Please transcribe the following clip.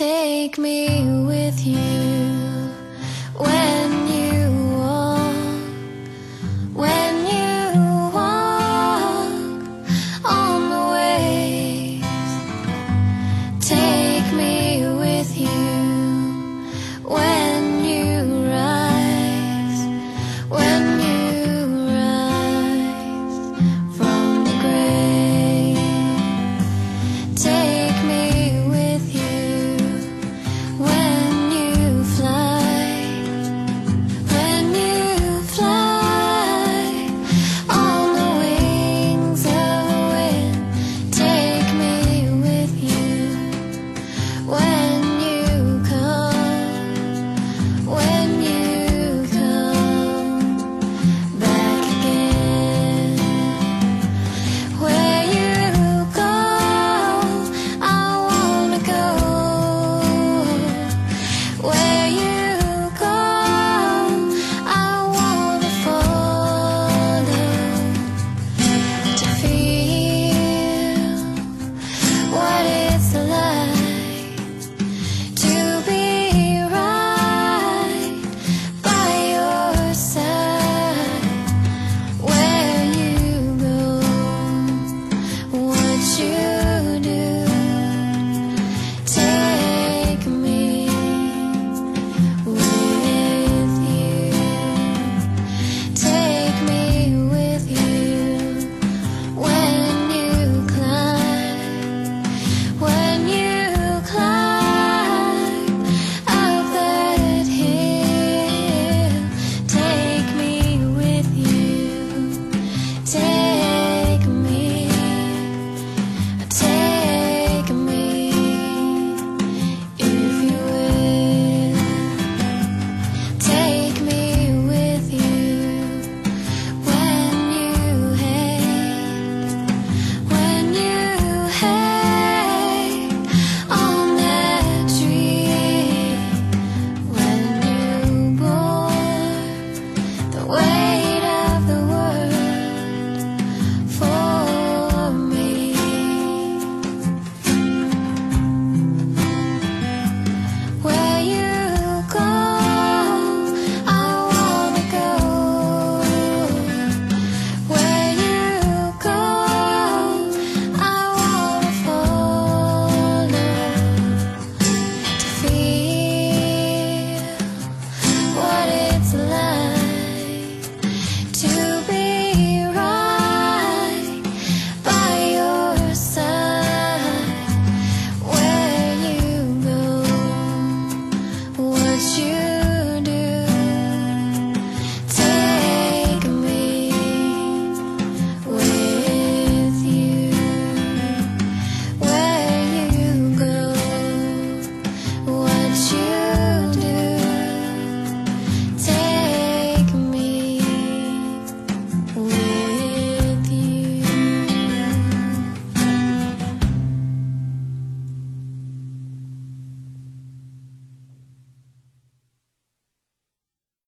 take me with you.